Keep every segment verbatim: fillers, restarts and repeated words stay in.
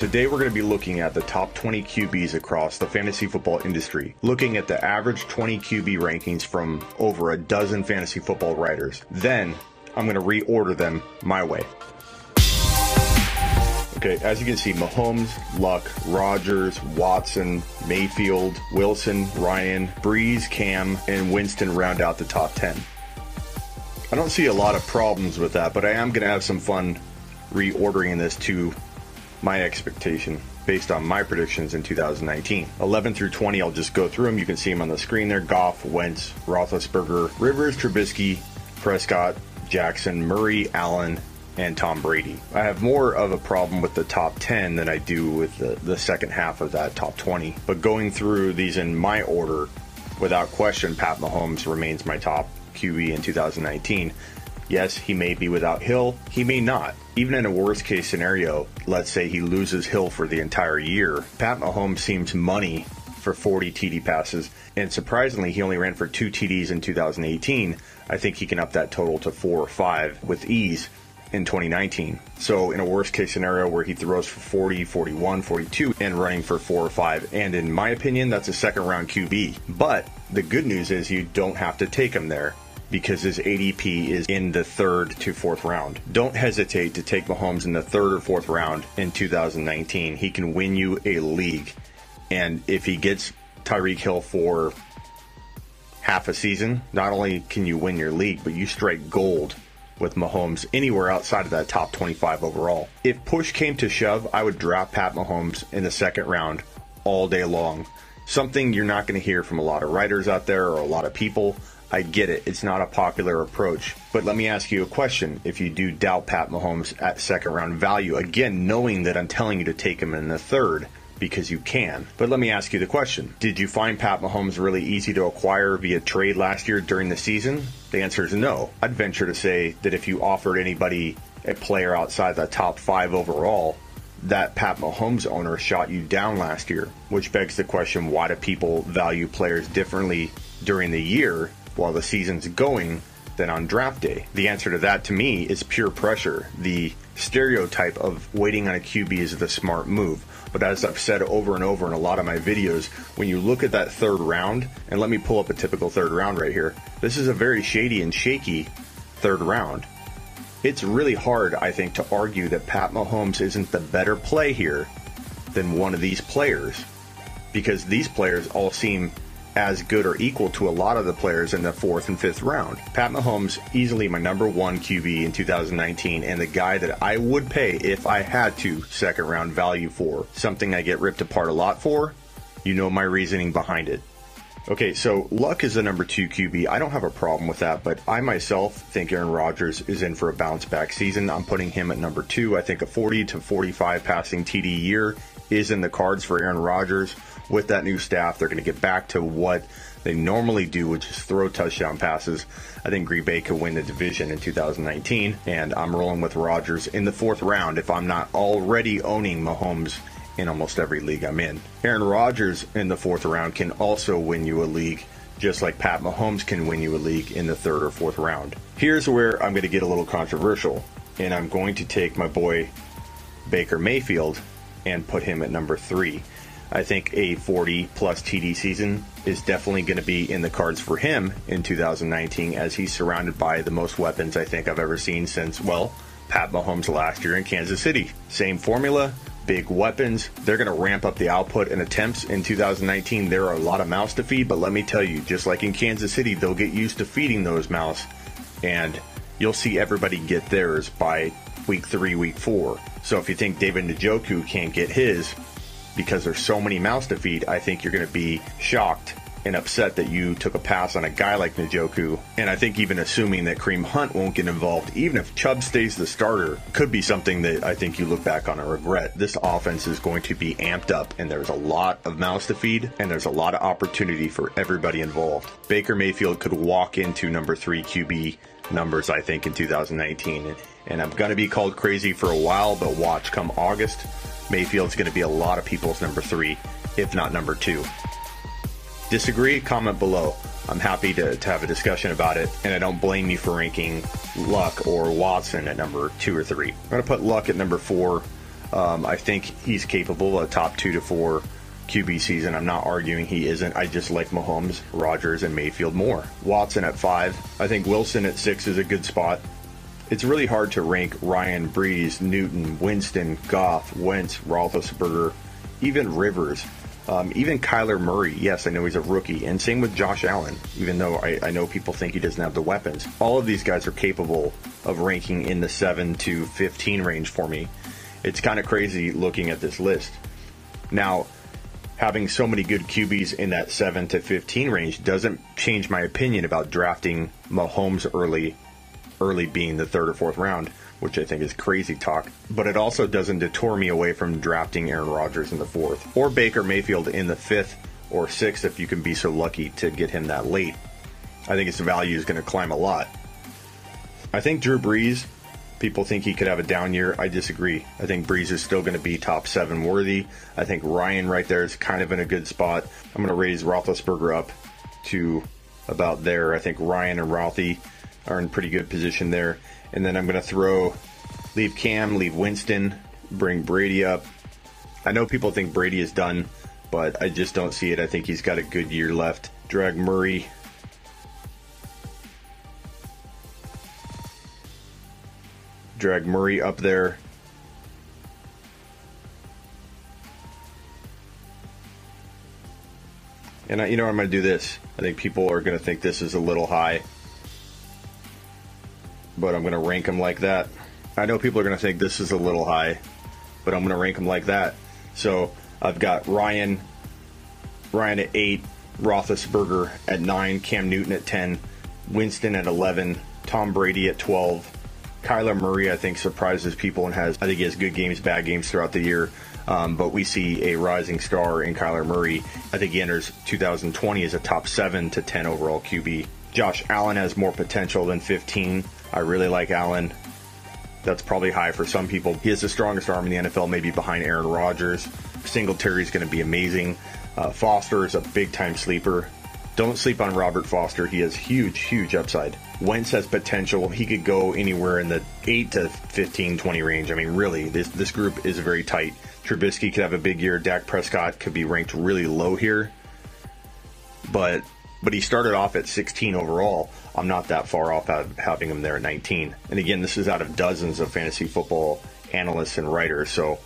Today we're going to be looking at the top twenty Q Bs across the fantasy football industry, looking at the average twenty Q B rankings from over a dozen fantasy football writers. Then I'm going to reorder them my way. Okay, as you can see, Mahomes, Luck, Rodgers, Watson, Mayfield, Wilson, Ryan, Breeze, Cam, and Winston round out the top ten. I don't see a lot of problems with that, but I am going to have some fun reordering this to my expectation based on my predictions in two thousand nineteen. eleven through twenty, I'll just go through them. You can see them on the screen there. Goff, Wentz, Roethlisberger, Rivers, Trubisky, Prescott, Jackson, Murray, Allen, and Tom Brady. I have more of a problem with the top ten than I do with the, the second half of that top twenty. But going through these in my order, without question, Pat Mahomes remains my top Q B in two thousand nineteen. Yes, he may be without Hill. He may not. Even in a worst case scenario, let's say he loses Hill for the entire year, Pat Mahomes seems money for forty T D passes. And surprisingly, he only ran for two T Ds in two thousand eighteen. I think he can up that total to four or five with ease in twenty nineteen. So in a worst case scenario where he throws for forty, forty-one, forty-two and running for four or five. And in my opinion, that's a second round Q B. But the good news is you don't have to take him there, because his A D P is in the third to fourth round. Don't hesitate to take Mahomes in the third or fourth round in two thousand nineteen. He can win you a league. And if he gets Tyreek Hill for half a season, not only can you win your league, but you strike gold with Mahomes anywhere outside of that top twenty-five overall. If push came to shove, I would draft Pat Mahomes in the second round all day long. Something you're not going to hear from a lot of writers out there or a lot of people. I get it, it's not a popular approach, but let me ask you a question. If you do doubt Pat Mahomes at second round value, again, knowing that I'm telling you to take him in the third because you can, but let me ask you the question. Did you find Pat Mahomes really easy to acquire via trade last year during the season? The answer is no. I'd venture to say that if you offered anybody a player outside the top five overall, that Pat Mahomes owner shot you down last year, which begs the question, why do people value players differently during the year while the season's going than on draft day? The answer to that, to me, is pure pressure. The stereotype of waiting on a Q B is the smart move. But as I've said over and over in a lot of my videos, when you look at that third round, and let me pull up a typical third round right here, this is a very shady and shaky third round. It's really hard, I think, to argue that Pat Mahomes isn't the better play here than one of these players, because these players all seem as good or equal to a lot of the players in the fourth and fifth round. Pat Mahomes, easily my number one Q B in two thousand nineteen, and the guy that I would pay, if I had to, second round value for. Something I get ripped apart a lot for. You know my reasoning behind it. Okay, so Luck is the number two Q B. I don't have a problem with that, but I myself think Aaron Rodgers is in for a bounce back season. I'm putting him at number two. I think a forty to forty-five passing T D year is in the cards for Aaron Rodgers. With that new staff, they're going to get back to what they normally do, which is throw touchdown passes. I think Green Bay could win the division in two thousand nineteen, and I'm rolling with Rodgers in the fourth round if I'm not already owning Mahomes in almost every league I'm in. Aaron Rodgers in the fourth round can also win you a league, just like Pat Mahomes can win you a league in the third or fourth round. Here's where I'm going to get a little controversial, and I'm going to take my boy Baker Mayfield and put him at number three. I think a forty plus T D season is definitely going to be in the cards for him in two thousand nineteen, as he's surrounded by the most weapons I think I've ever seen since, well, Pat Mahomes last year in Kansas City. Same formula, big weapons. They're going to ramp up the output and attempts in two thousand nineteen. There are a lot of mouths to feed, but let me tell you, just like in Kansas City, they'll get used to feeding those mouths, and you'll see everybody get theirs by week three, week four. So if you think David Njoku can't get his, because there's so many mouths to feed, I think you're going to be shocked and upset that you took a pass on a guy like Njoku. And I think even assuming that Kareem Hunt won't get involved, even if Chubb stays the starter, could be something that I think you look back on and regret. This offense is going to be amped up, and there's a lot of mouths to feed, and there's a lot of opportunity for everybody involved. Baker Mayfield could walk into number three Q B numbers, I think, in two thousand nineteen. And I'm going to be called crazy for a while, but watch, come August, Mayfield's going to be a lot of people's number three, if not number two. Disagree? Comment below. I'm happy to, to have a discussion about it, and I don't blame you for ranking Luck or Watson at number two or three. I'm going to put Luck at number four. Um, I think he's capable of a top two to four Q B season. I'm not arguing he isn't. I just like Mahomes, Rodgers, and Mayfield more. Watson at five. I think Wilson at six is a good spot. It's really hard to rank Ryan, Breeze, Newton, Winston, Goff, Wentz, Roethlisberger, even Rivers, um, even Kyler Murray. Yes, I know he's a rookie. And same with Josh Allen, even though I, I know people think he doesn't have the weapons. All of these guys are capable of ranking in the seven to fifteen range for me. It's kind of crazy looking at this list. Now, having so many good Q Bs in that seven to fifteen range doesn't change my opinion about drafting Mahomes early, early being the third or fourth round, which I think is crazy talk. But it also doesn't detour me away from drafting Aaron Rodgers in the fourth, or Baker Mayfield in the fifth or sixth if you can be so lucky to get him that late. I think his value is going to climb a lot. I think Drew Brees, people think he could have a down year. I disagree. I think Breeze is still going to be top seven worthy. I think Ryan right there is kind of in a good spot. I'm going to raise Roethlisberger up to about there. I think Ryan and Roethie are in pretty good position there. And then I'm going to throw, leave Cam, leave Winston, bring Brady up. I know people think Brady is done, but I just don't see it. I think he's got a good year left. Drag Murray. Drag Murray up there. And, I, you know, I'm going to do this. I think people are going to think this is a little high, but I'm going to rank them like that. I know people are going to think this is a little high, but I'm going to rank them like that. So I've got Ryan, Ryan at eight, Roethlisberger at nine, Cam Newton at ten, Winston at eleven, Tom Brady at twelve, Kyler Murray, I think, surprises people and has, I think he has good games, bad games throughout the year. Um, but we see a rising star in Kyler Murray. I think he enters two thousand twenty as a top seven to ten overall Q B. Josh Allen has more potential than fifteen. I really like Allen. That's probably high for some people. He has the strongest arm in the N F L, maybe behind Aaron Rodgers. Singletary is going to be amazing. Uh, Foster is a big-time sleeper. Don't sleep on Robert Foster. He has huge, huge upside. Wentz has potential. He could go anywhere in the eight to fifteen, twenty range. I mean, really, this this group is very tight. Trubisky could have a big year. Dak Prescott could be ranked really low here. But but he started off at sixteen overall. I'm not that far off out of having him there at nineteen. And again, this is out of dozens of fantasy football analysts and writers. So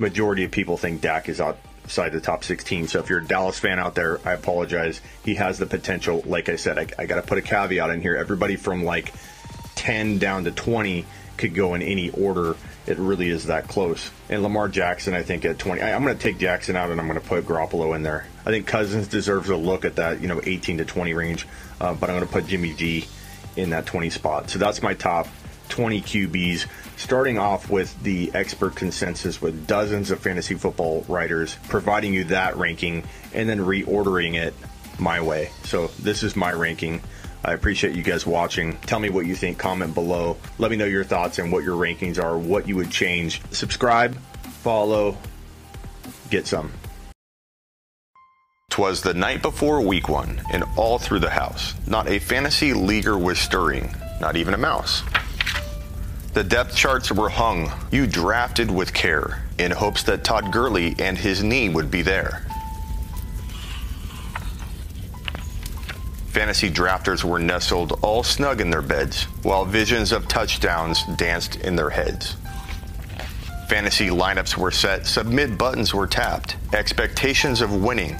majority of people think Dak is out Side the top sixteen. So if you're a Dallas fan out there, I apologize. He has the potential. Like I said, I, I got to put a caveat in here. Everybody from like ten down to twenty could go in any order. It really is that close. And Lamar Jackson, I think at twenty, I, I'm going to take Jackson out and I'm going to put Garoppolo in there. I think Cousins deserves a look at that, you know, eighteen to twenty range, uh, but I'm going to put Jimmy G in that twenty spot. So that's my top twenty Q Bs, starting off with the expert consensus with dozens of fantasy football writers providing you that ranking and then reordering it my way. So this is my ranking. I appreciate you guys watching. Tell me what you think. Comment below. Let me know your thoughts and what your rankings are, what you would change. Subscribe, follow, get some. 'Twas the night before week one, and all through the house, not a fantasy leaguer was stirring, not even a mouse. The depth charts were hung. You drafted with care in hopes that Todd Gurley and his knee would be there. Fantasy drafters were nestled all snug in their beds while visions of touchdowns danced in their heads. Fantasy lineups were set, submit buttons were tapped, expectations of winning,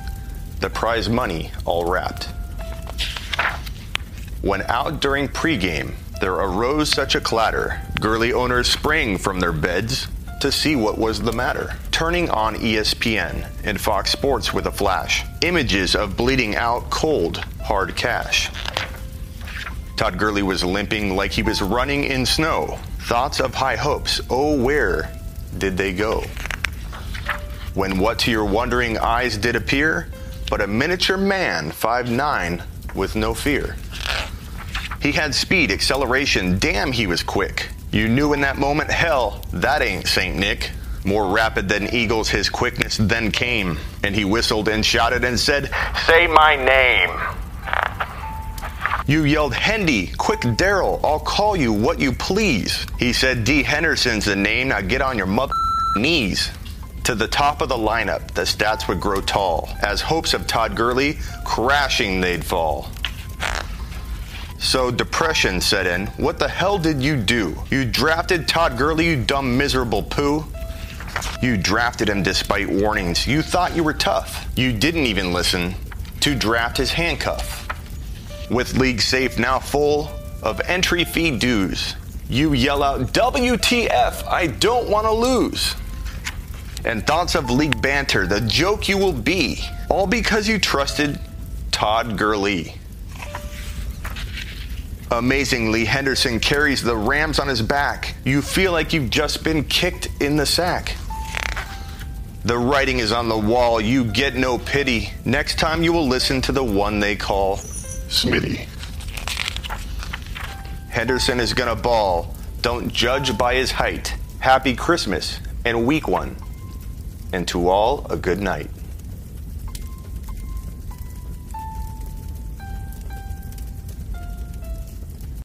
the prize money all wrapped. When out during pregame, there arose such a clatter, Gurley owners sprang from their beds to see what was the matter. Turning on E S P N and Fox Sports with a flash, images of bleeding out cold, hard cash. Todd Gurley was limping like he was running in snow. Thoughts of high hopes, oh, where did they go? When what to your wondering eyes did appear, but a miniature man, five nine, with no fear. He had speed, acceleration, damn he was quick. You knew in that moment, hell, that ain't Saint Nick. More rapid than eagles his quickness then came, and he whistled and shouted and said, "Say my name." You yelled, "Hendy, quick Daryl, I'll call you what you please." He said, "D Henderson's the name, now get on your mother knees to the top of the lineup. The stats would grow tall as hopes of Todd Gurley crashing they'd fall. So depression set in. What the hell did you do? You drafted Todd Gurley, you dumb, miserable poo. You drafted him despite warnings. You thought you were tough. You didn't even listen to draft his handcuff. With league safe now full of entry fee dues, you yell out, W T F, I don't want to lose. And thoughts of league banter, the joke you will be, all because you trusted Todd Gurley. Amazingly, Henderson carries the Rams on his back. You feel like you've just been kicked in the sack. The writing is on the wall. You get no pity. Next time you will listen to the one they call Smitty. Henderson is gonna ball. Don't judge by his height. Happy Christmas and week one. And to all, a good night.